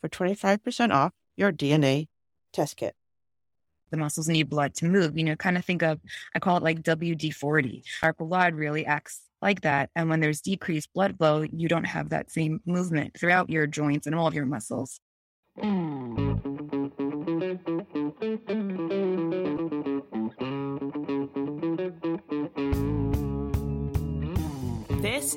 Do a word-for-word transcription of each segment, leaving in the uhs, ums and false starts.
for twenty-five percent off your D N A test kit. The muscles need blood to move, you know, kind of think of, I call it like W D forty. Our blood really acts like that. And when there's decreased blood flow, you don't have that same movement throughout your joints and all of your muscles. This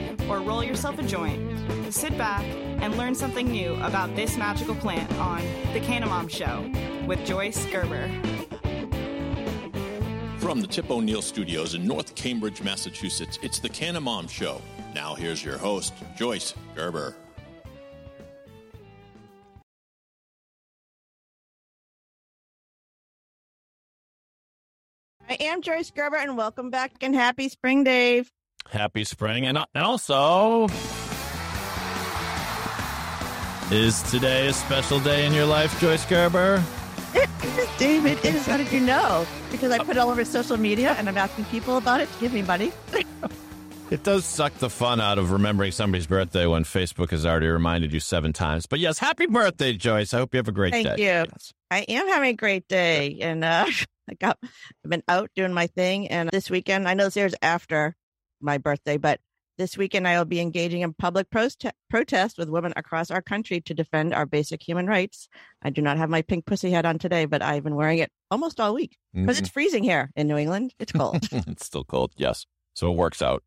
or roll yourself a joint, sit back, and learn something new about this magical plant on The Canna Mom Show with Joyce Gerber. From the Tip O'Neill Studios in North Cambridge, Massachusetts, it's The Canna Mom Show. Now here's your host, Joyce Gerber. I am Joyce Gerber, and welcome back, and happy spring, Dave. Happy spring, and, and also, is today a special day in your life, Joyce Gerber? It is, David. It is. How did you know? Because I put it all over social media, and I'm asking people about it. Give me money. It does suck the fun out of remembering somebody's birthday when Facebook has already reminded you seven times. But yes, happy birthday, Joyce. I hope you have a great Thank day. Thank you. Yes. I am having a great day, and uh, I got, I've been out doing my thing. And this weekend, I know this airs after my birthday, but this weekend I will be engaging in public prote- protest with women across our country to defend our basic human rights. I do not have my pink pussy hat on today, but I've been wearing it almost all week because mm-hmm. It's freezing here in New England. It's cold. It's still cold. Yes. So it works out.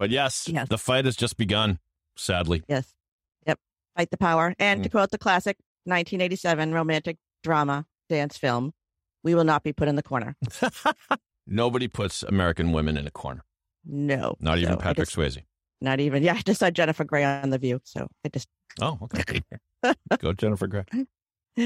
But yes, yes, the fight has just begun, sadly. Yes. Yep. Fight the power. And mm. to quote the classic nineteen eighty-seven romantic drama dance film, we will not be put in the corner. Nobody puts American women in a corner. No. Not even no, Patrick just, Swayze. Not even. Yeah, I just saw Jennifer Gray on The View. So I just. Oh, okay. Go Jennifer Gray.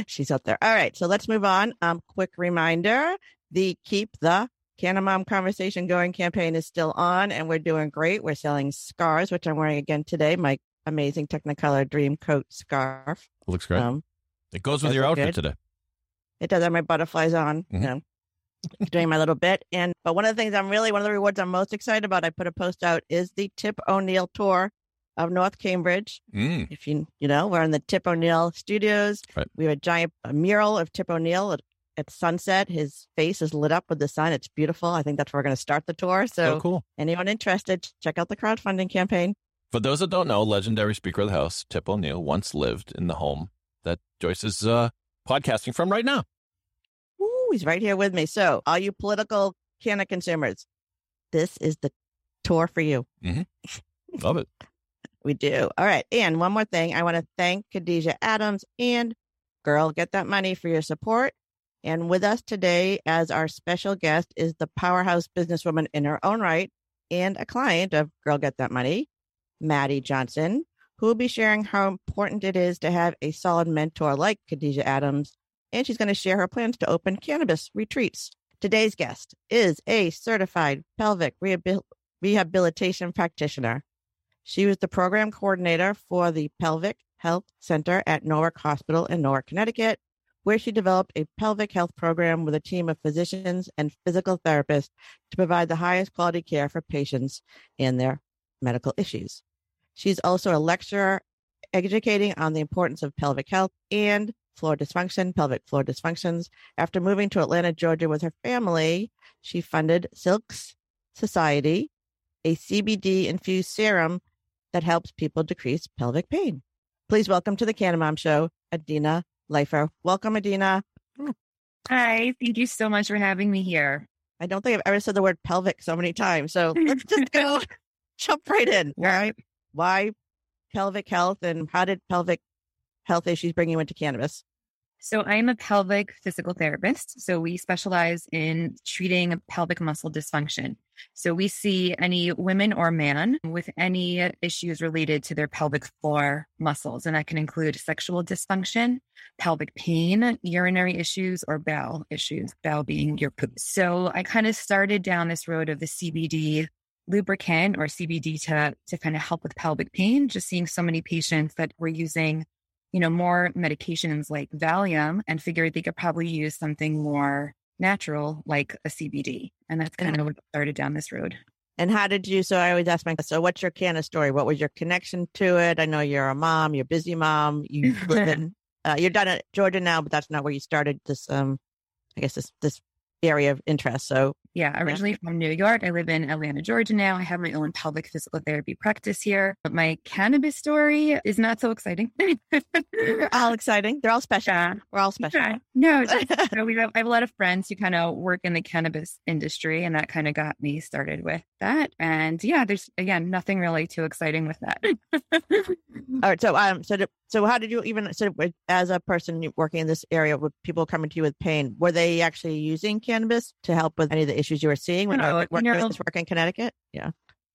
She's out there. All right. So let's move on. Um, quick reminder, the Keep the Canna Mom Conversation Going campaign is still on, and we're doing great. We're selling scarves, which I'm wearing again today. My amazing Technicolor Dream Coat scarf. It looks great. Um, it goes with your outfit good. today. It does have my butterflies on. Mm-hmm. You know. Doing my little bit. And but one of the things I'm really, one of the rewards I'm most excited about, I put a post out, is the Tip O'Neill Tour of North Cambridge. Mm. If you, you know, we're in the Tip O'Neill Studios. Right. We have a giant a mural of Tip O'Neill at, at sunset. His face is lit up with the sun. It's beautiful. I think that's where we're going to start the tour. So oh, cool. Anyone interested, check out the crowdfunding campaign. For those that don't know, legendary Speaker of the House, Tip O'Neill, once lived in the home that Joyce is uh, podcasting from right now. He's right here with me. So all you political canna consumers, this is the tour for you. Mm-hmm. Love it. We do. All right. And one more thing. I want to thank Khadijah Adams and Girl Get That Money for your support. And with us today as our special guest is the powerhouse businesswoman in her own right and a client of Girl Get That Money, Maddie Johnson, who will be sharing how important it is to have a solid mentor like Khadijah Adams. And she's going to share her plans to open cannabis retreats. Today's guest is a certified pelvic rehabil- rehabilitation practitioner. She was the program coordinator for the Pelvic Health Center at Norwalk Hospital in Norwalk, Connecticut, where she developed a pelvic health program with a team of physicians and physical therapists to provide the highest quality care for patients and their medical issues. She's also a lecturer educating on the importance of pelvic health and floor dysfunction, pelvic floor dysfunctions. After moving to Atlanta, Georgia with her family, she funded Silkx Society, a C B D-infused serum that helps people decrease pelvic pain. Please welcome to the Canna Mom Show, Adina Leifer. Welcome, Adina. Hi, thank you so much for having me here. I don't think I've ever said the word pelvic so many times, so let's just go jump right in. All right. Why pelvic health, and how did pelvic health issues bring you into cannabis? So I'm a pelvic physical therapist. So we specialize in treating pelvic muscle dysfunction. So we see any women or man with any issues related to their pelvic floor muscles. And that can include sexual dysfunction, pelvic pain, urinary issues, or bowel issues, bowel being your poop. So I kind of started down this road of the C B D lubricant or C B D to, to kind of help with pelvic pain, just seeing so many patients that were using, you know, more medications like Valium, and figured they could probably use something more natural like a C B D. And that's kind of what started down this road. And how did you, so I always ask my, so what's your canna story? What was your connection to it? I know you're a mom, you're a busy mom. You've been, uh, you're done at Georgia now, but that's not where you started this, um, I guess this, this area of interest. So yeah, originally yeah. from New York. I live in Atlanta, Georgia now. I have my own pelvic physical therapy practice here, but my cannabis story is not so exciting. All exciting. They're all special. Yeah. We're all special. Yeah. No, just, so we have, I have a lot of friends who kind of work in the cannabis industry, and that kind of got me started with that. And yeah, there's, again, nothing really too exciting with that. All right. So, um, so, to, so how did you even, so as a person working in this area with people coming to you with pain, were they actually using cannabis to help with any of the issues you were seeing when no, I worked no. work in Connecticut? Yeah.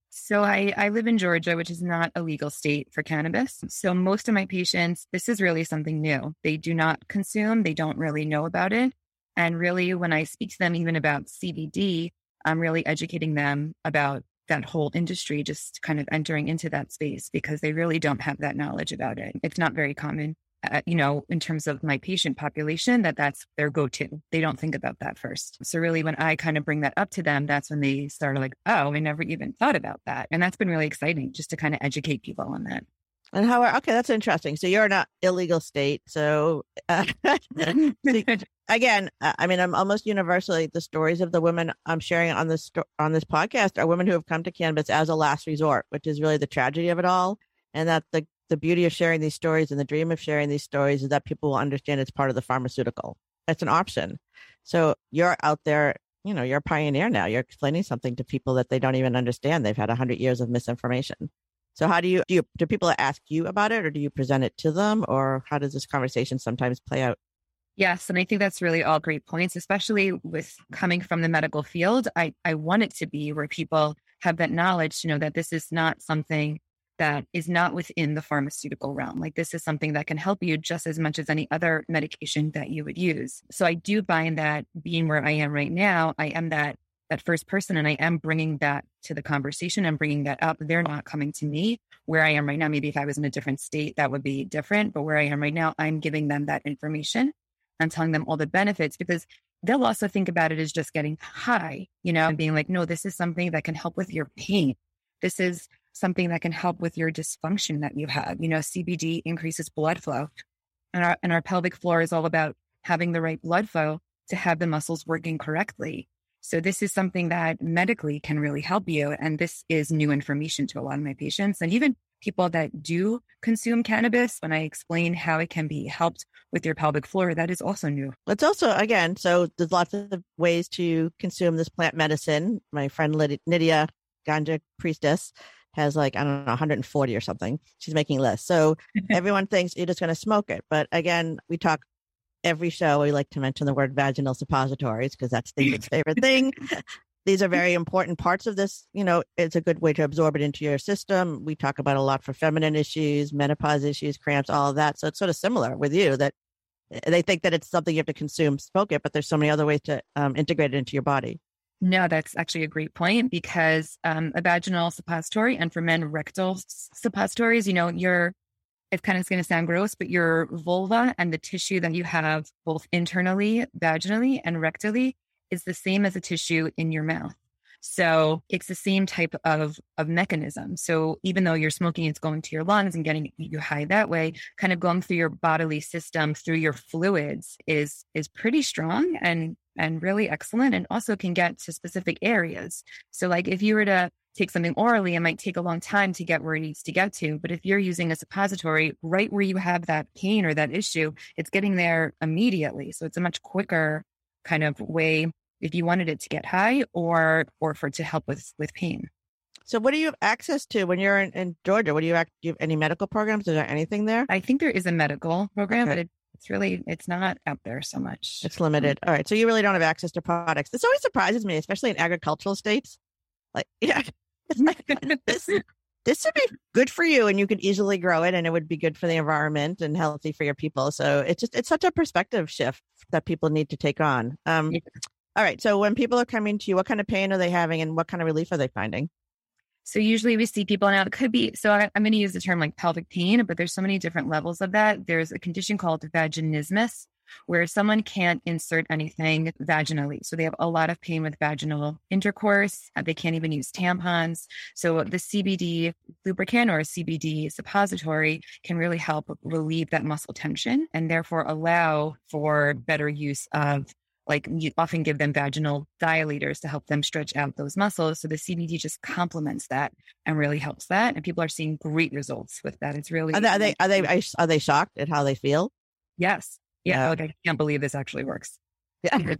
So I, I live in Georgia, which is not a legal state for cannabis. So most of my patients, this is really something new. They do not consume. They don't really know about it. And really, when I speak to them, even about C B D, I'm really educating them about that whole industry, just kind of entering into that space, because they really don't have that knowledge about it. It's not very common, uh, you know, in terms of my patient population, that that's their go-to. They don't think about that first. So really, when I kind of bring that up to them, that's when they start like, oh, I never even thought about that. And that's been really exciting, just to kind of educate people on that. And how are, okay, that's interesting. So you're in an illegal state. So, uh, so again, I mean, I'm almost universally, the stories of the women I'm sharing on this, on this podcast are women who have come to cannabis as a last resort, which is really the tragedy of it all. And that the, the beauty of sharing these stories and the dream of sharing these stories is that people will understand it's part of the pharmaceutical. That's an option. So you're out there, you know, you're a pioneer now. You're explaining something to people that they don't even understand. They've had a hundred years of misinformation. So how do you, do you, do people ask you about it, or do you present it to them, or how does this conversation sometimes play out? Yes. And I think that's really all great points, especially with coming from the medical field. I, I want it to be where people have that knowledge to know that this is not something that is not within the pharmaceutical realm. Like, this is something that can help you just as much as any other medication that you would use. So I do find that being where I am right now, I am that that first person, and I am bringing that to the conversation and bringing that up. They're not coming to me where I am right now. Maybe if I was in a different state, that would be different. But where I am right now, I'm giving them that information. I'm telling them all the benefits, because they'll also think about it as just getting high, you know, and being like, no, this is something that can help with your pain. This is something that can help with your dysfunction that you have. You know, C B D increases blood flow, and our, and our pelvic floor is all about having the right blood flow to have the muscles working correctly. So this is something that medically can really help you. And this is new information to a lot of my patients. And even people that do consume cannabis, when I explain how it can be helped with your pelvic floor, that is also new. It's also, again, so there's lots of ways to consume this plant medicine. My friend Lydia Ganja Priestess has like, I don't know, one hundred forty or something. She's making lists. So everyone thinks you're just going to smoke it. But again, we talk every show we like to mention the word vaginal suppositories because that's David's favorite thing. These are very important parts of this. You know, it's a good way to absorb it into your system. We talk about a lot for feminine issues, menopause issues, cramps, all of that. So it's sort of similar with you that they think that it's something you have to consume, smoke it, but there's so many other ways to um, integrate it into your body. No, that's actually a great point because um, a vaginal suppository and for men, rectal suppositories, you know, your, it's kind of going to sound gross, but your vulva and the tissue that you have both internally, vaginally and rectally is the same as a tissue in your mouth. So it's the same type of, of mechanism. So even though you're smoking, it's going to your lungs and getting you high that way, kind of going through your bodily system, through your fluids is, is pretty strong and, and really excellent and also can get to specific areas. So like if you were to take something orally, it might take a long time to get where it needs to get to. But if you're using a suppository right where you have that pain or that issue, it's getting there immediately. So it's a much quicker kind of way if you wanted it to get high or or for to help with with pain. So what do you have access to when you're in, in Georgia? What do you act, do you have any medical programs? Is there anything there? I think there is a medical program, okay. but it, it's really, it's not out there so much. It's limited. All right. So you really don't have access to products. This always surprises me, especially in agricultural states. Like, yeah, this, this would be good for you and you could easily grow it and it would be good for the environment and healthy for your people. So it's just, it's such a perspective shift that people need to take on. Um, yeah. All right. So when people are coming to you, what kind of pain are they having and what kind of relief are they finding? So usually we see people now, it could be, so I, I'm going to use the term like pelvic pain, but there's so many different levels of that. There's a condition called vaginismus, where someone can't insert anything vaginally. So they have a lot of pain with vaginal intercourse. They can't even use tampons. So the C B D lubricant or C B D suppository can really help relieve that muscle tension and therefore allow for better use of, like you often give them vaginal dilators to help them stretch out those muscles. So the C B D just complements that and really helps that. And people are seeing great results with that. It's really- Are they, are they, are they, are they shocked at how they feel? Yes. Yeah, like I can't believe this actually works. Yeah.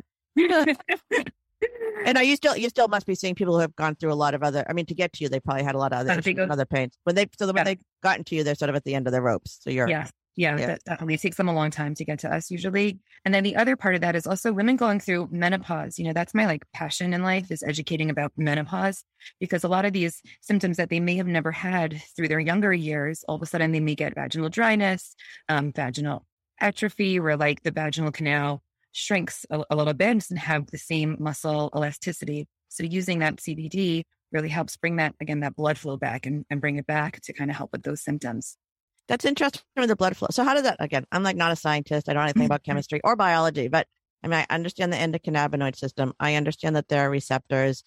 And are you still, you still must be seeing people who have gone through a lot of other, I mean, to get to you, they probably had a lot of other, issues, other pains. When they, so when yeah. they've gotten to you, they're sort of at the end of their ropes. So you're. Yeah, yeah, yeah. That definitely. It takes them a long time to get to us usually. And then the other part of that is also women going through menopause. You know, that's my like passion in life is educating about menopause because a lot of these symptoms that they may have never had through their younger years, all of a sudden they may get vaginal dryness, um, vaginal atrophy, where like the vaginal canal shrinks a, a little bit and have the same muscle elasticity. So using that C B D really helps bring that, again, that blood flow back and, and bring it back to kind of help with those symptoms. That's interesting with the blood flow. So how does that, again, I'm like not a scientist. I don't know anything about chemistry or biology, but I mean, I understand the endocannabinoid system. I understand that there are receptors.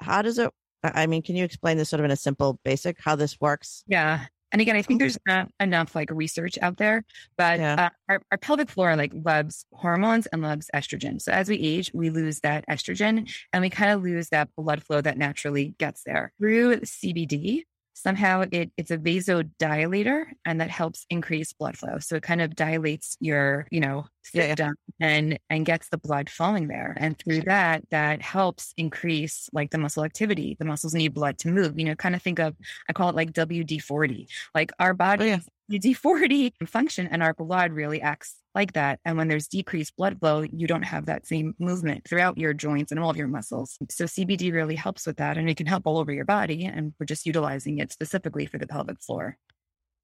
How does it, I mean, can you explain this sort of in a simple basic, how this works? Yeah. And again, I think there's not enough like research out there, but yeah. uh, our, our pelvic floor like loves hormones and loves estrogen. So as we age, we lose that estrogen and we kind of lose that blood flow that naturally gets there through C B D. Somehow it, it's a vasodilator and that helps increase blood flow. So it kind of dilates your, you know, system yeah. and, and gets the blood flowing there. And through that, that helps increase like the muscle activity. The muscles need blood to move, you know, kind of think of, I call it like W D forty, like our body, oh, yeah. W D forty function and our blood really acts like that. And when there's decreased blood flow, you don't have that same movement throughout your joints and all of your muscles. So C B D really helps with that and it can help all over your body. And we're just utilizing it specifically for the pelvic floor.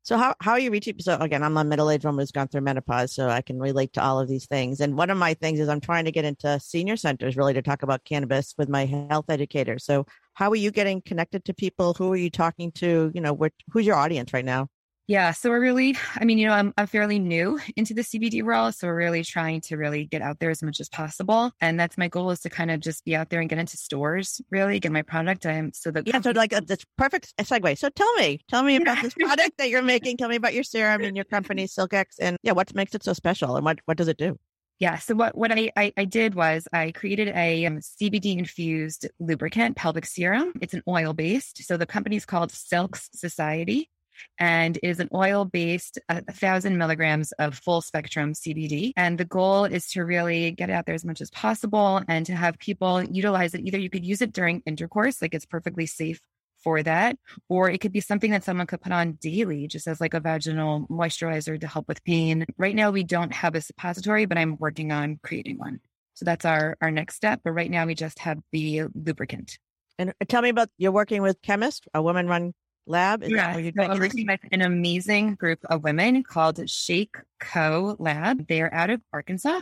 So how, how are you reaching? So again, I'm a middle-aged woman who's gone through menopause, so I can relate to all of these things. And one of my things is I'm trying to get into senior centers really to talk about cannabis with my health educator. So how are you getting connected to people? Who are you talking to? You know, which, who's your audience right now? Yeah. So we're really, I mean, you know, I'm, I'm fairly new into the C B D world. So we're really trying to really get out there as much as possible. And that's my goal is to kind of just be out there and get into stores, really get my product. I am so that. Yeah. So like a, that's perfect segue. So tell me, tell me about this product that you're making. Tell me about your serum and your company, Silkx. And yeah, what makes it so special and what, what does it do? Yeah. So what, what I, I, I did was I created a um, C B D infused lubricant pelvic serum. It's an oil based. So the company's called Silkx Society. And it is an oil-based uh, one thousand milligrams of full-spectrum C B D. And the goal is to really get it out there as much as possible and to have people utilize it. Either you could use it during intercourse, like it's perfectly safe for that. Or it could be something that someone could put on daily, just as like a vaginal moisturizer to help with pain. Right now, we don't have a suppository, but I'm working on creating one. So that's our, our next step. But right now, we just have the lubricant. And tell me about, you're working with chemists, a woman-run lab? Is yeah, so I'm working with an amazing group of women called Shake Co Lab. They are out of Arkansas.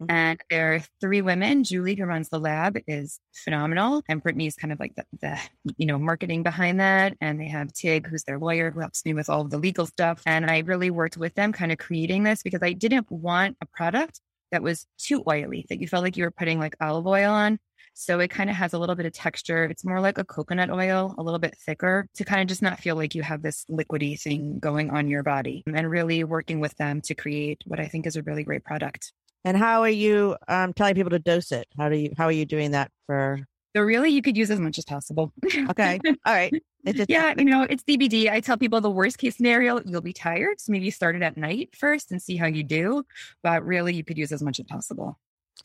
Mm-hmm. And there are three women. Julie, who runs the lab, is phenomenal. And Brittany is kind of like the, the, you know, marketing behind that. And they have Tig, who's their lawyer, who helps me with all of the legal stuff. And I really worked with them kind of creating this because I didn't want a product that was too oily, that you felt like you were putting like olive oil on. So it kind of has a little bit of texture. It's more like a coconut oil, a little bit thicker, to kind of just not feel like you have this liquidy thing going on your body, and really working with them to create what I think is a really great product. And how are you um, telling people to dose it? How do you, how are you doing that for? So really, you could use as much as possible. Okay. All right. It's just- yeah. You know, it's C B D. I tell people the worst case scenario, you'll be tired. So maybe start it at night first and see how you do. But really, you could use as much as possible.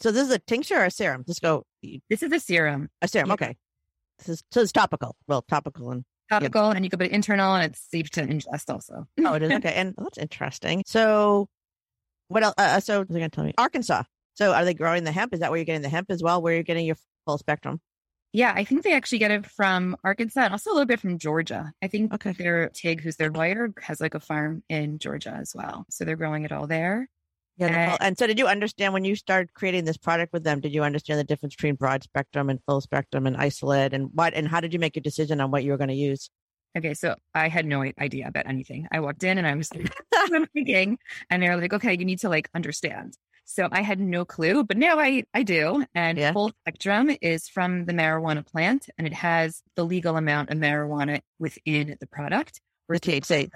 So this is a tincture or a serum? Let's go. This is a serum. A serum. Yeah. Okay. This is, so it's topical. Well, topical and topical, yeah. And you could put internal, and it's safe to ingest also. Oh, it is. Okay. And oh, that's interesting. So what else? Uh, so they're going to tell me Arkansas. So are they growing the hemp? Is that where you're getting the hemp as well? Where you're getting your full spectrum? Yeah, I think they actually get it from Arkansas and also a little bit from Georgia. I think okay. their Tig, who's their lawyer, has like a farm in Georgia as well. So they're growing it all there. Yeah, and so did you understand when you started creating this product with them, did you understand the difference between broad spectrum and full spectrum and isolate and what, and how did you make your decision on what you were going to use? Okay. So I had no idea about anything. I walked in and I was thinking and they're like, okay, you need to like understand. So I had no clue, but now I, I do. And yeah. full spectrum is from the marijuana plant and it has the legal amount of marijuana within the product. The T H C.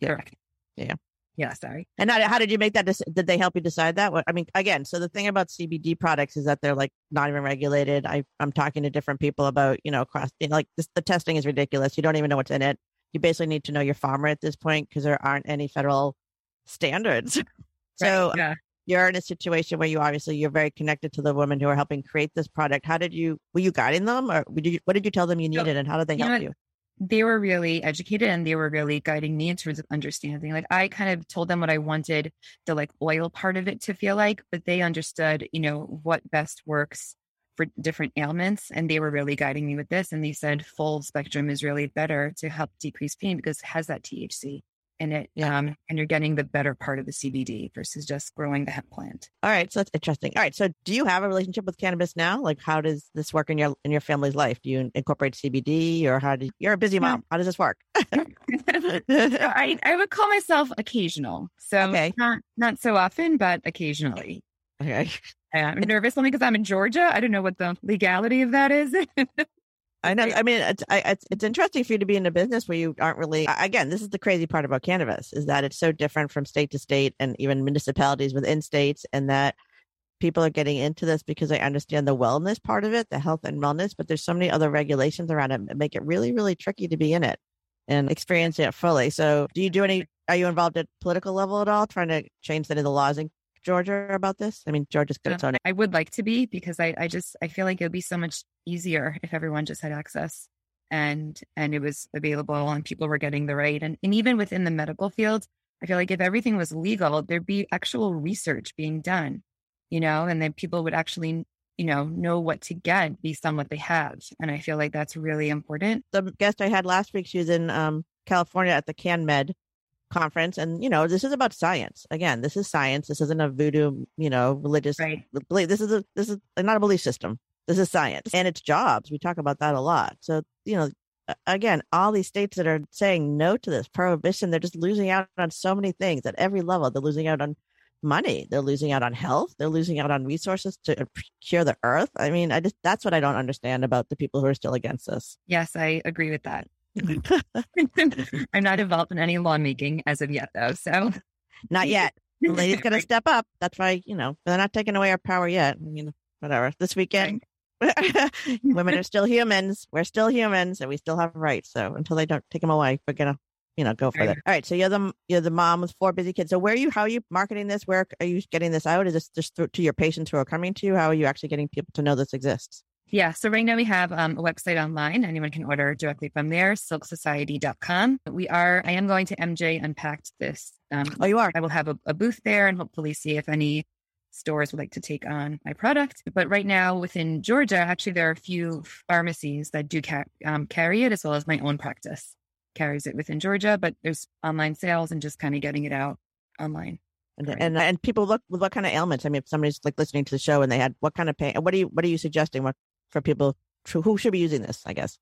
Yeah. Correct. Yeah. Yeah, sorry. And how did you make that? Did they help you decide that? What, I mean, again, so the thing about C B D products is that they're like not even regulated. I, I'm talking to different people about, you know, across you know, like this, the testing is ridiculous. You don't even know what's in it. You basically need to know your farmer at this point because there aren't any federal standards. So right, yeah. You're in a situation where you obviously you're very connected to the women who are helping create this product. How did you, were you guiding them or did you, what did you tell them you needed and how did they help you? They were really educated and they were really guiding me in terms of understanding. Like I kind of told them what I wanted the like oil part of it to feel like, but they understood, you know, what best works for different ailments. And they were really guiding me with this. And they said full spectrum is really better to help decrease pain because it has that T H C in it. Yeah. Um, and you're getting the better part of the C B D versus just growing the hemp plant. All right. So that's interesting. All right. So do you have a relationship with cannabis now? Like how does this work in your, in your family's life? Do you incorporate C B D or how do you, you're a busy mom. How does this work? I, I would call myself occasional. So okay. not, not so often, but occasionally. Okay. I'm nervous only because I'm in Georgia. I don't know what the legality of that is. I know. I mean, it's, I, it's it's interesting for you to be in a business where you aren't really, again, this is the crazy part about cannabis is that it's so different from state to state and even municipalities within states, and that people are getting into this because they understand the wellness part of it, the health and wellness, but there's so many other regulations around it that make it really, really tricky to be in it and experience it fully. So do you do any, are you involved at political level at all, trying to change any of the laws in Georgia about this? I mean, Georgia's got its own. I would like to be because I, I just, I feel like it would be so much easier if everyone just had access and, and it was available and people were getting the right. And, and even within the medical field, I feel like if everything was legal, there'd be actual research being done, you know, and then people would actually, you know, know what to get based on what they have. And I feel like that's really important. The guest I had last week, she was in um, California at the CanMed conference. And, you know, this is about science. Again, this is science. This isn't a voodoo, you know, religious right. belief. This is a, this is not a belief system. This is science and it's jobs. We talk about that a lot. So, you know, again, all these states that are saying no to this prohibition, they're just losing out on so many things at every level. They're losing out on money. They're losing out on health. They're losing out on resources to cure the earth. I mean, I just, that's what I don't understand about the people who are still against us. Yes, I agree with that. I'm not involved in any lawmaking as of yet, though. So, not yet. The lady's going to step up. That's why, you know, they're not taking away our power yet. I mean, whatever. This weekend, women are still humans. We're still humans, and we still have rights. So, until they don't take them away, we're gonna, you know, go for that. All right. So you're the you're the mom with four busy kids. So where are you? How are you marketing this? Where are you getting this out? Is this just through to your patients who are coming to you? How are you actually getting people to know this exists? Yeah. So right now we have um, a website online. Anyone can order directly from there, silk society dot com. We are, I am going to M J Unpack this. Um, oh, you are? I will have a, a booth there and hopefully see if any stores would like to take on my product. But right now within Georgia, actually, there are a few pharmacies that do ca- um, carry it, as well as my own practice carries it within Georgia, but there's online sales and just kind of getting it out online. And, and and people look with what kind of ailments. I mean, if somebody's like listening to the show and they had what kind of pain, what do you what are you suggesting what, for people to, who should be using this? I guess.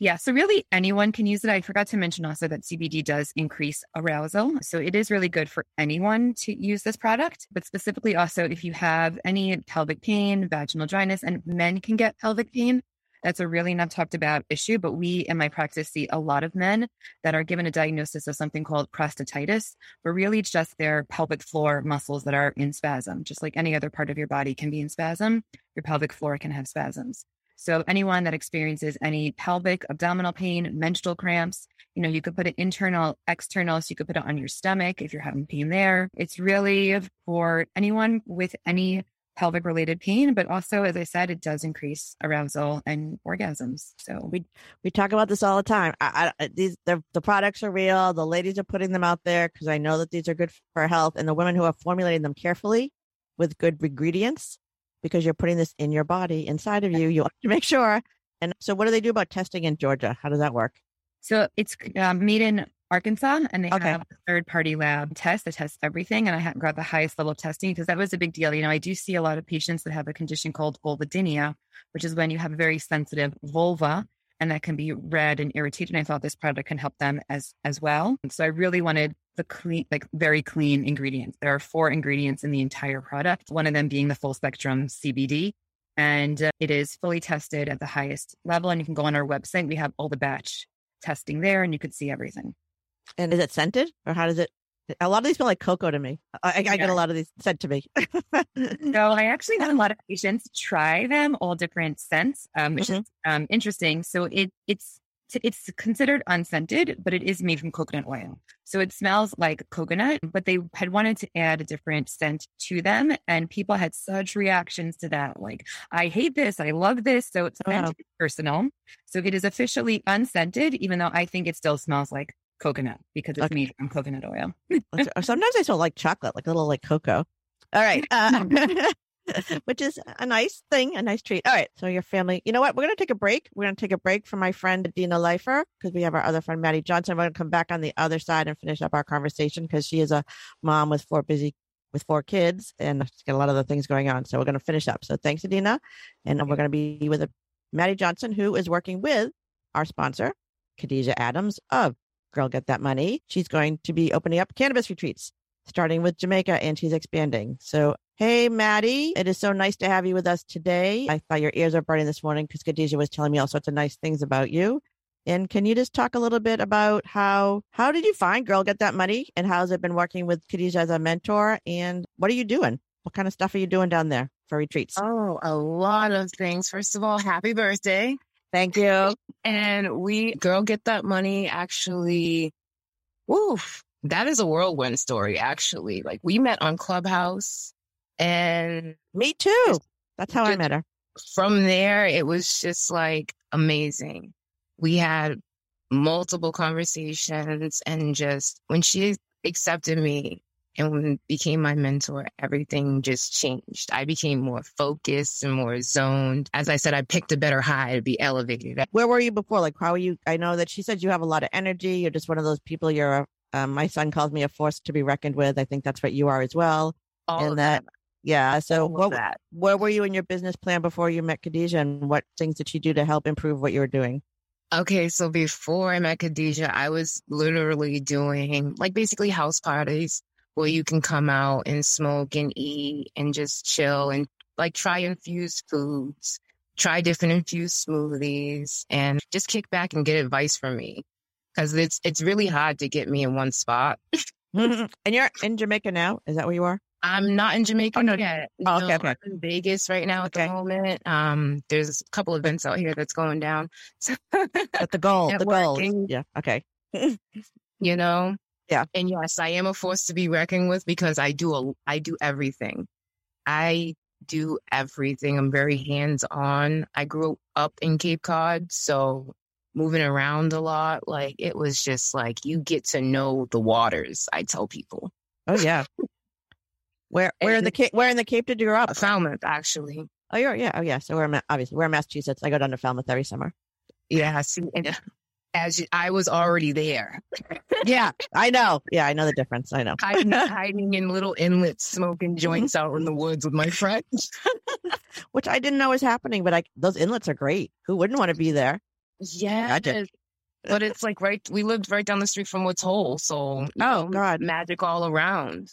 Yeah, so really anyone can use it. I forgot to mention also that C B D does increase arousal, so it is really good for anyone to use this product. But specifically, also if you have any pelvic pain, vaginal dryness, and men can get pelvic pain. That's a really not talked about issue, but we in my practice see a lot of men that are given a diagnosis of something called prostatitis, but really it's just their pelvic floor muscles that are in spasm. Just like any other part of your body can be in spasm, your pelvic floor can have spasms. So anyone that experiences any pelvic, abdominal pain, menstrual cramps, you know, you could put it internal, external, so you could put it on your stomach if you're having pain there. It's really for anyone with any pelvic related pain, but also, as I said, it does increase arousal and orgasms. So we we talk about this all the time. I, I, these the, the products are real. The ladies are putting them out there because I know that these are good for health, and the women who are formulating them carefully with good ingredients, because you're putting this in your body, inside of you. You have to make sure. And so, what do they do about testing in Georgia? How does that work? So it's uh, made in Arkansas, and they okay. have a third-party lab test that tests everything. And I haven't got the highest level of testing because that was a big deal. You know, I do see a lot of patients that have a condition called vulvodynia, which is when you have a very sensitive vulva, and that can be red and irritated. And I thought this product can help them as as well. And so I really wanted the clean, like very clean ingredients. There are four ingredients in the entire product, one of them being the full-spectrum C B D. And uh, it is fully tested at the highest level. And you can go on our website. We have all the batch testing there, and you could see everything. And is it scented, or how does it? A lot of these smell like cocoa to me. I, I yeah. get a lot of these sent to me. No, I actually had a lot of patients try them, all different scents, um, which mm-hmm. is um, interesting. So it it's it's considered unscented, but it is made from coconut oil, so it smells like coconut. But they had wanted to add a different scent to them, and people had such reactions to that. Like, I hate this, I love this. So it's wow. personal. So it is officially unscented, even though I think it still smells like coconut because it's okay. made from coconut oil. Sometimes I smell like chocolate, like a little like cocoa. All right. Uh, which is a nice thing, a nice treat. All right. So your family, you know what? We're going to take a break. We're going to take a break from my friend, Adina Leifer, because we have our other friend, Maddie Johnson. We're going to come back on the other side and finish up our conversation because she is a mom with four busy, with four kids, and she's got a lot of other things going on. So we're going to finish up. So thanks, Adina. And okay. we're going to be with Maddie Johnson, who is working with our sponsor, Khadijah Adams of Girl Get That Money. She's going to be opening up cannabis retreats, starting with Jamaica, and she's expanding. So, hey, Maddie, it is so nice to have you with us today. I thought your ears are burning this morning because Khadijah was telling me all sorts of nice things about you. And can you just talk a little bit about how, how did you find Girl Get That Money, and how's it been working with Khadijah as a mentor? And what are you doing? What kind of stuff are you doing down there for retreats? Oh, a lot of things. First of all, happy birthday. Thank you. And we, Girl Get That Money, actually, woof, that is a whirlwind story, actually. Like, we met on Clubhouse, and... Me too. Just, That's how just, I met her. From there, it was just, like, amazing. We had multiple conversations, and just when she accepted me and when became my mentor, everything just changed. I became more focused and more zoned. As I said, I picked a better high to be elevated. Where were you before? Like, how are you? I know that she said you have a lot of energy. You're just one of those people. You're a, um, my son calls me a force to be reckoned with. I think that's what you are as well. All and of that. that. Yeah. So what, that. where were you in your business plan before you met Khadijah, and what things did she do to help improve what you were doing? Okay, so before I met Khadijah, I was literally doing like basically house parties, where you can come out and smoke and eat and just chill and like try infused foods, try different infused smoothies, and just kick back and get advice from me, because it's it's really hard to get me in one spot. And you're in Jamaica now? Is that where you are? I'm not in Jamaica oh, no. yet. Oh, okay, no, okay. I'm in Vegas right now at okay. the moment. Um, there's a couple events out here that's going down. But the goal, the goal. Yeah. Okay. You know. Yeah. And yes, I am a force to be reckoned with, because I do, a, I do everything. I do everything. I'm very hands-on. I grew up in Cape Cod, so moving around a lot, like it was just like you get to know the waters, I tell people. Oh yeah. Where where in the where in the Cape did you grow up? Falmouth, actually. Oh you're, yeah, oh yeah. So we're obviously we're in Massachusetts. I go down to Falmouth every summer. Yeah, see, and as you, I was already there. Yeah, I know. Yeah, I know the difference. I know. Hiding, hiding in little inlets, smoking joints out in the woods with my friends, which I didn't know was happening. But I, those inlets are great. Who wouldn't want to be there? Yeah, but it's like right. We lived right down the street from Woods Hole, so oh know, god, magic all around.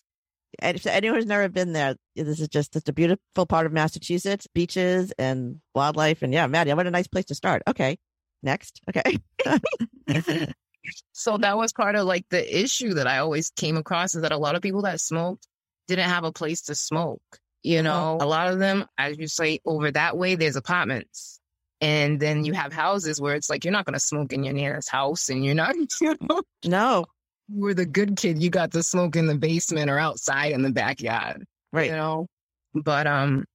And if anyone's never been there, this is just just a beautiful part of Massachusetts, beaches and wildlife, and yeah, Maddie, what a nice place to start. Okay. Next. Okay. So that was part of like the issue that I always came across is that a lot of people that smoked didn't have a place to smoke. You know, oh. A lot of them, as you say, over that way, there's apartments. And then you have houses where it's like, you're not going to smoke in your neighbor's house and you're not, you know. No. You were the good kid. You got to smoke in the basement or outside in the backyard. Right. You know, but um,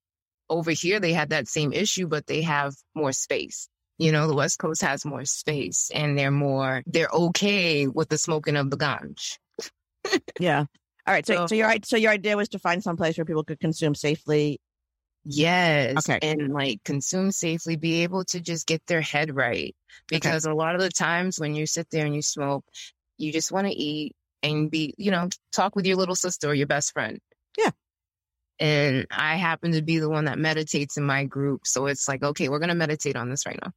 over here, they had that same issue, but they have more space. You know, the West Coast has more space and they're more, they're okay with the smoking of the ganj. Yeah. All right. So, so, so your so your idea was to find some place where people could consume safely. Yes. Okay. And like consume safely, be able to just get their head right. Because okay. A lot of the times when you sit there and you smoke, you just want to eat and be, you know, talk with your little sister or your best friend. Yeah. And I happen to be the one that meditates in my group. So it's like, okay, we're going to meditate on this right now.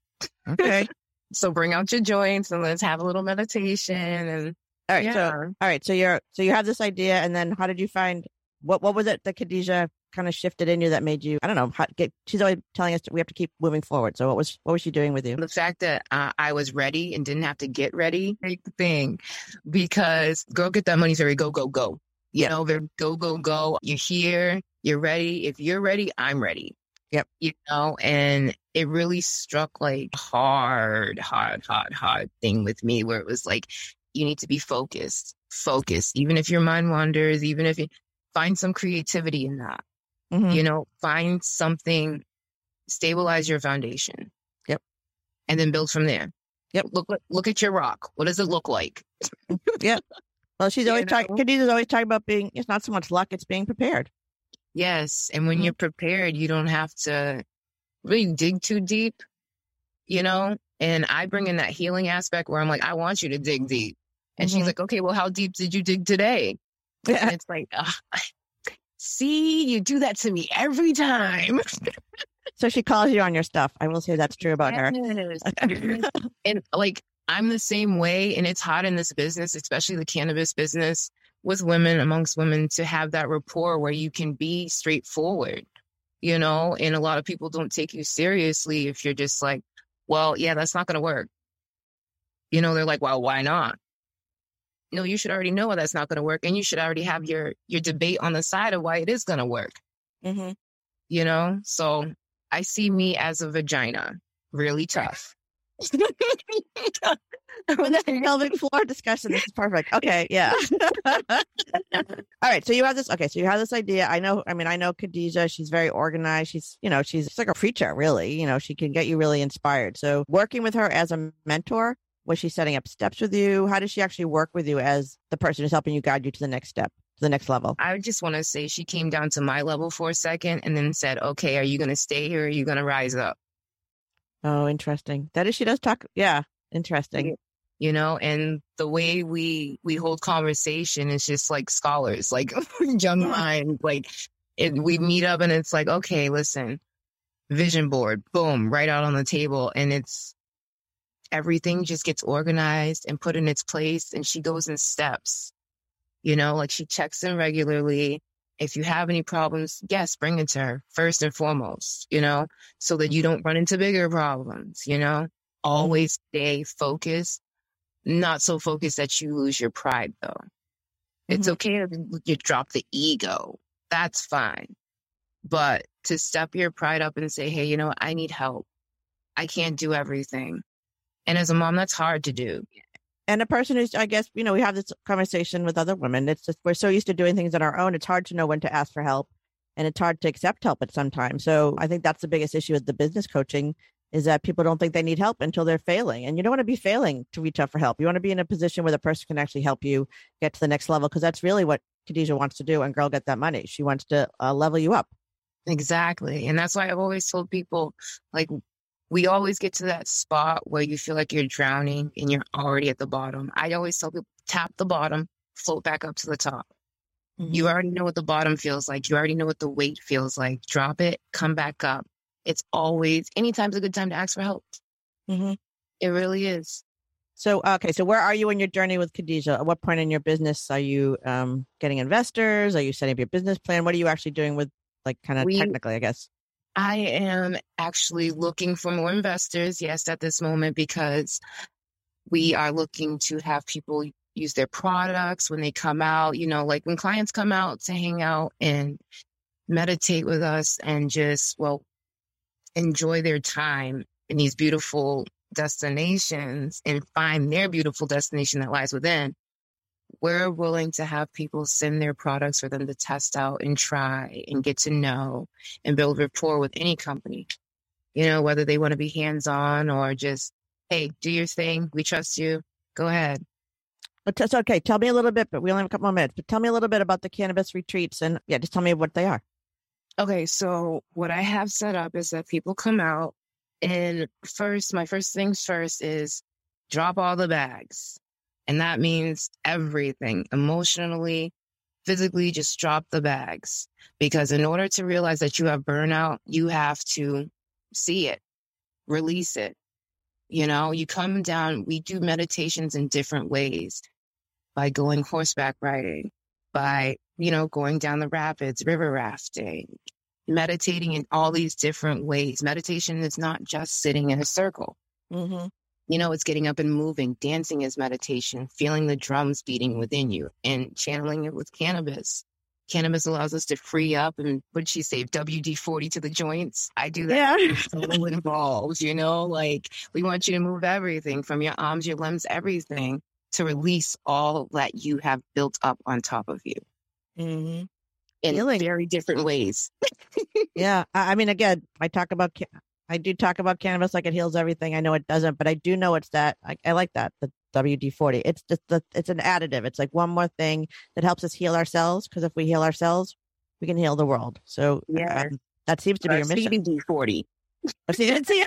Okay. So bring out your joints and let's have a little meditation. And all right. Yeah. So all right. So you're so you have this idea, and then how did you find what what was it that Khadijah kind of shifted in you that made you, I don't know, how, get, she's always telling us we have to keep moving forward. So what was what was she doing with you? The fact that uh, I was ready and didn't have to get ready, big thing, because Girl Get That Money is very go, go, go. You know, very go, go, go. You're here. You're ready. If you're ready, I'm ready. Yep. You know, and it really struck like hard, hard, hard, hard thing with me where it was like, you need to be focused, focused. Even if your mind wanders, even if you find some creativity in that, mm-hmm. you know, find something, stabilize your foundation. Yep. And then build from there. Yep. Look, look at your rock. What does it look like? Yep. Well, she's always talking, Khadijah's always talking about being, it's not so much luck, it's being prepared. Yes. And when you're prepared, you don't have to really dig too deep, you know? And I bring in that healing aspect where I'm like, I want you to dig deep. And mm-hmm. she's like, okay, well, how deep did you dig today? Yeah. And it's like, oh, see, you do that to me every time. So she calls you on your stuff. I will say that's true about yes. her. And like, I'm the same way. And it's hot in this business, especially the cannabis business, with women, amongst women, to have that rapport where you can be straightforward, you know, and a lot of people don't take you seriously if you're just like, well, yeah, that's not going to work. You know, they're like, well, why not? No, you should already know that's not going to work. And you should already have your, your debate on the side of why it is going to work. Mm-hmm. You know, so I see me as a vagina, really tough. Well, that's a pelvic floor discussion. This is perfect. Okay, yeah. All right. So you have this. Okay, so you have this idea. I know. I mean, I know Khadijah. She's very organized. She's, you know, she's like a preacher, really. You know, she can get you really inspired. So working with her as a mentor, was she setting up steps with you? How does she actually work with you as the person who's helping you guide you to the next step, to the next level? I just want to say she came down to my level for a second and then said, "Okay, are you going to stay here? Or are you going to rise up?" Oh, interesting. That is, she does talk. Yeah. Interesting. You know, and the way we, we hold conversation is just like scholars, like young minds, like it, we meet up and it's like, okay, listen, vision board, boom, right out on the table. And it's everything just gets organized and put in its place. And she goes in steps, you know, like she checks in regularly. If you have any problems, yes, bring it to her first and foremost, you know, so that you don't run into bigger problems, you know. Always stay focused, not so focused that you lose your pride, though. Mm-hmm. It's okay if you drop the ego. That's fine. But to step your pride up and say, hey, you know, I need help. I can't do everything. And as a mom, that's hard to do. And a person who's, I guess, you know, we have this conversation with other women. It's just, we're so used to doing things on our own. It's hard to know when to ask for help and it's hard to accept help at sometimes. So I think that's the biggest issue with the business coaching is that people don't think they need help until they're failing. And you don't want to be failing to reach out for help. You want to be in a position where the person can actually help you get to the next level, because that's really what Khadijah wants to do. And Girl Get That Money. She wants to uh, level you up. Exactly. And that's why I've always told people, like, we always get to that spot where you feel like you're drowning and you're already at the bottom. I always tell people, tap the bottom, float back up to the top. Mm-hmm. You already know what the bottom feels like. You already know what the weight feels like. Drop it, come back up. It's always, anytime's a good time to ask for help. Mm-hmm. It really is. So, okay. So where are you in your journey with Khadijah? At what point in your business are you um, getting investors? Are you setting up your business plan? What are you actually doing with, like, kind of technically, I guess? I am actually looking for more investors, yes, at this moment, because we are looking to have people use their products when they come out, you know, like when clients come out to hang out and meditate with us and just, well, enjoy their time in these beautiful destinations and find their beautiful destination that lies within. We're willing to have people send their products for them to test out and try and get to know and build rapport with any company, you know, whether they want to be hands-on or just, hey, do your thing. We trust you. Go ahead. But that's okay. Tell me a little bit, but we only have a couple more minutes, but tell me a little bit about the cannabis retreats and yeah, just tell me what they are. Okay. So what I have set up is that people come out and first, my first things first is drop all the bags. And that means everything, emotionally, physically, just drop the bags. Because in order to realize that you have burnout, you have to see it, release it. You know, you come down, we do meditations in different ways, by going horseback riding, by, you know, going down the rapids, river rafting, meditating in all these different ways. Meditation is not just sitting in a circle. Mm-hmm. You know, it's getting up and moving. Dancing is meditation, feeling the drums beating within you and channeling it with cannabis. Cannabis allows us to free up. And what'd she say? W D forty to the joints. I do that. Yeah. It's all involved, you know, like we want you to move everything from your arms, your limbs, everything to release all that you have built up on top of you. Mm-hmm. In Feeling. very different ways. Yeah. I mean, again, I talk about ca- I do talk about cannabis like it heals everything. I know it doesn't, but I do know it's that. I, I like that, the W D forty. It's just the, it's an additive. It's like one more thing that helps us heal ourselves, because if we heal ourselves, we can heal the world. So yeah, um, that seems to be or your mission. C B D forty. I think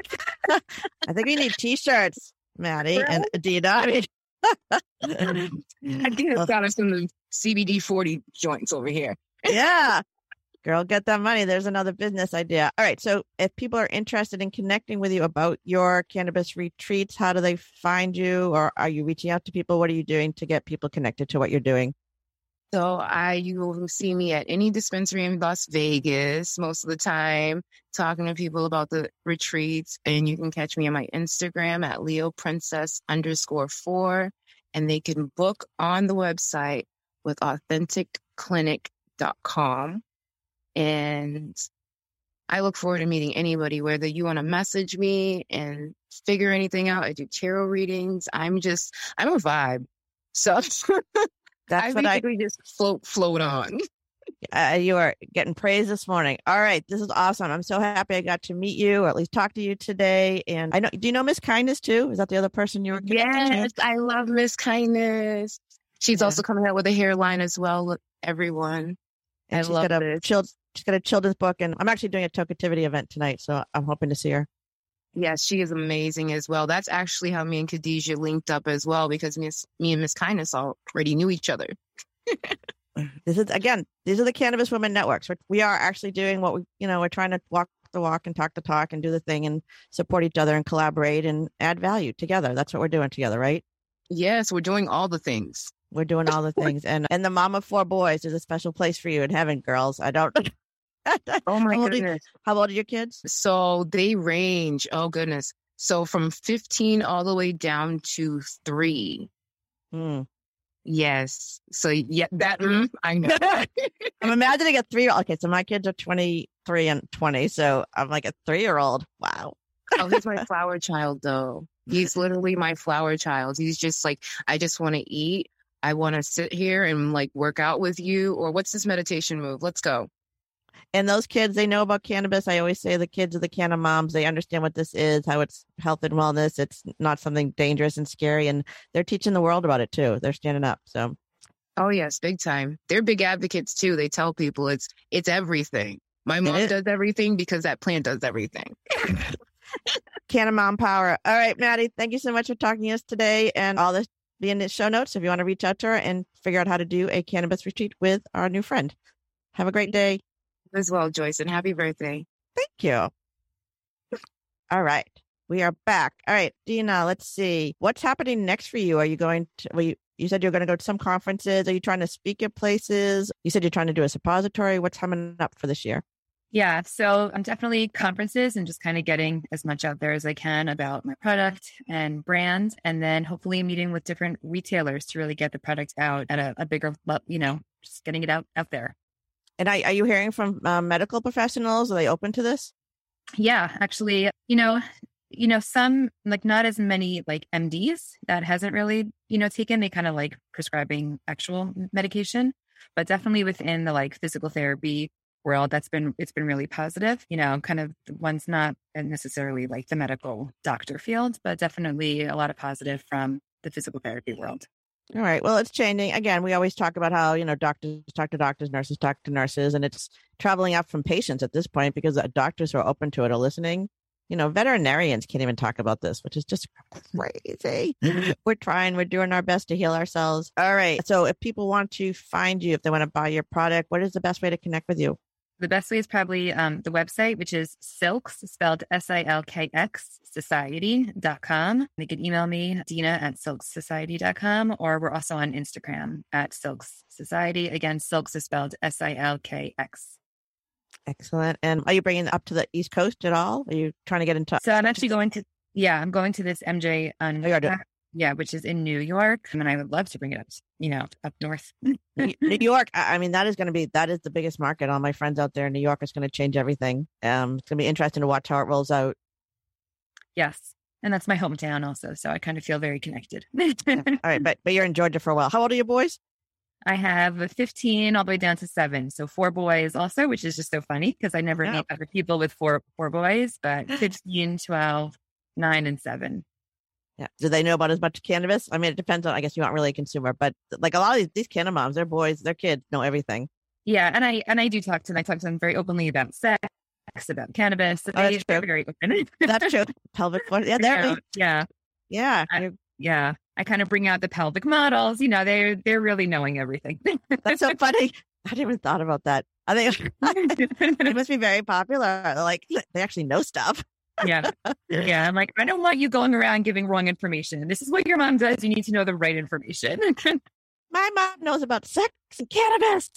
we need T-shirts, Maddie really? and Adina. I mean, I think I've got us some the C B D forty joints over here. Yeah. Girl, get that money. There's another business idea. All right. So if people are interested in connecting with you about your cannabis retreats, how do they find you? Or are you reaching out to people? What are you doing to get people connected to what you're doing? So I, you will see me at any dispensary in Las Vegas most of the time, talking to people about the retreats. And you can catch me on my Instagram at LeoPrincess underscore four. And they can book on the website with authentic clinic dot com. And I look forward to meeting anybody, whether you want to message me and figure anything out. I do tarot readings. I'm just, I'm a vibe. So that's I what basically I just float, float on. Uh, you are getting praise this morning. All right. This is awesome. I'm so happy I got to meet you, or at least talk to you today. And I know, do you know Miss Kindness too? Is that the other person you were connected Yes, to? I love Miss Kindness. She's yeah. also coming out with a hairline as well. Look, everyone. And I she's love got a child. She's got a children's book, and I'm actually doing a tocativity event tonight, so I'm hoping to see her. Yes, she is amazing as well. That's actually how me and Khadijah linked up as well, because me, me and Miss Kindness already knew each other. This is again, these are the Cannabis Women Networks. We are actually doing what we, you know, we're trying to walk the walk and talk the talk and do the thing and support each other and collaborate and add value together. That's what we're doing together, right? Yes, we're doing all the things. We're doing all the things. And and the mom of four boys is a special place for you in heaven, girls. I don't. Oh, my how goodness. You, how old are your kids? So they range. Oh, goodness. So from fifteen all the way down to three. Mm. Yes. So yeah, that mm, I know. I'm imagining a three-year-old. Okay, so my kids are twenty-three and twenty. So I'm like a three-year-old. Wow. Oh, he's my flower child, though. He's literally my flower child. He's just like, I just want to eat. I want to sit here and like work out with you, or what's this meditation move? Let's go. And those kids, they know about cannabis. I always say the kids are the Canna Moms. They understand what this is, how it's health and wellness. It's not something dangerous and scary. And they're teaching the world about it too. They're standing up. So. Oh, yes. Big time. They're big advocates too. They tell people it's, it's everything. My mom it does everything because that plant does everything. Canna Mom power. All right, Maddie, thank you so much for talking to us today, and all this be in the show notes if you want to reach out to her and figure out how to do a cannabis retreat with our new friend. Have a great day. As well, Joyce, and happy birthday. Thank you. All right. We are back. All right, Dina, let's see. What's happening next for you? Are you going to, well, you, you said you're going to go to some conferences. Are you trying to speak at places? You said you're trying to do a suppository. What's coming up for this year? Yeah, so I'm definitely conferences and just kind of getting as much out there as I can about my product and brand, and then hopefully meeting with different retailers to really get the product out at a, a bigger, you know, just getting it out, out there. And I, are you hearing from uh, medical professionals? Are they open to this? Yeah, actually, you know, you know, some, like, not as many like M Ds that hasn't really, you know, taken, they kind of like prescribing actual medication, but definitely within the like physical therapy world, that's been, it's been really positive, you know, kind of one's not necessarily like the medical doctor field, but definitely a lot of positive from the physical therapy world. All right. Well, it's changing. Again, we always talk about how, you know, doctors talk to doctors, nurses talk to nurses, and it's traveling up from patients at this point because doctors who are open to it are listening. You know, veterinarians can't even talk about this, which is just crazy. We're trying, we're doing our best to heal ourselves. All right. So if people want to find you, if they want to buy your product, what is the best way to connect with you? The best way is probably um, the website, which is Silkx, spelled S I L K X, society dot com. They can email me, Dina at silkx society dot com, or we're also on Instagram at Silkx Society. Again, Silkx is spelled S I L K X. Excellent. And are you bringing it up to the East Coast at all? Are you trying to get in touch? So I'm actually going to, yeah, I'm going to this M J Unpack. Oh, yeah, which is in New York. I mean, I would love to bring it up, you know, up north. New York. I mean, that is going to be, that is the biggest market. All my friends out there in New York, is going to change everything. Um, it's going to be interesting to watch how it rolls out. Yes. And that's my hometown also. So I kind of feel very connected. All right. But, but you're in Georgia for a while. How old are your boys? I have fifteen all the way down to seven. So four boys also, which is just so funny because I never yeah. meet other people with four, four boys, but fifteen, twelve, nine, and seven. Yeah. Do they know about as much cannabis? I mean, it depends on, I guess you aren't really a consumer, but like a lot of these, these Canna Moms, their boys, their kids know everything. Yeah. And I, and I do talk to them. I talk to them very openly about sex, about cannabis. So oh, they, that's they're true. Very open. That's true. Pelvic floor. Yeah. There yeah. Yeah. I, yeah. I kind of bring out the pelvic models, you know, they're, they're really knowing everything. That's so funny. I didn't even thought about that. I think it must be very popular. Like they actually know stuff. Yeah. Yeah. I'm like, I don't want you going around giving wrong information. This is what your mom does. You need to know the right information. My mom knows about sex and cannabis.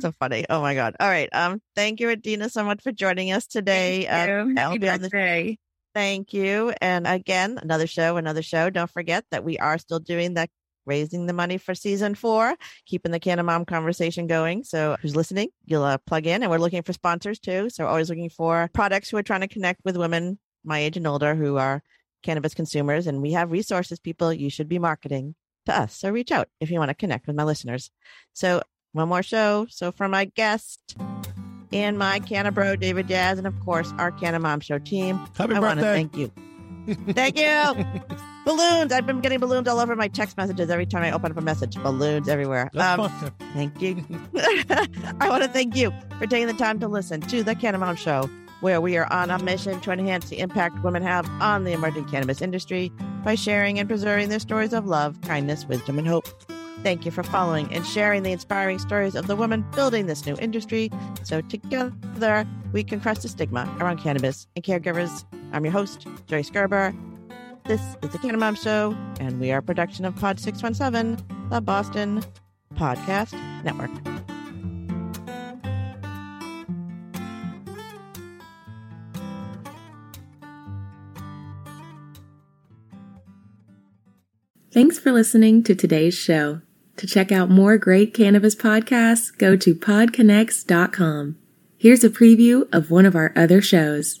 So funny. Oh my God. All right. Um, thank you, Adina, so much for joining us today. Thank uh, I'll be on the day. Thank you. And again, another show, another show. Don't forget that we are still doing that, raising the money for season four, keeping the Canna Mom conversation going. So who's listening, you'll uh, plug in, and we're looking for sponsors too. So always looking for products who are trying to connect with women my age and older who are cannabis consumers. And we have resources, people, you should be marketing to us. So reach out if you want to connect with my listeners. So one more show. So for my guest and my Canna Bro, David Yaz, and of course, our Canna Mom Show team. Happy I birthday. want to thank you. Thank you. Balloons. I've been getting balloons all over my text messages every time I open up a message. Balloons everywhere. Um, thank you. I want to thank you for taking the time to listen to The Canna Mom Show, where we are on a mission to enhance the impact women have on the emerging cannabis industry by sharing and preserving their stories of love, kindness, wisdom, and hope. Thank you for following and sharing the inspiring stories of the women building this new industry, so together we can crush the stigma around cannabis and caregivers. I'm your host, Joyce Gerber. This is The Canna Mom Show, and we are a production of Pod six one seven, the Boston Podcast Network. Thanks for listening to today's show. To check out more great cannabis podcasts, go to pod connects dot com. Here's a preview of one of our other shows.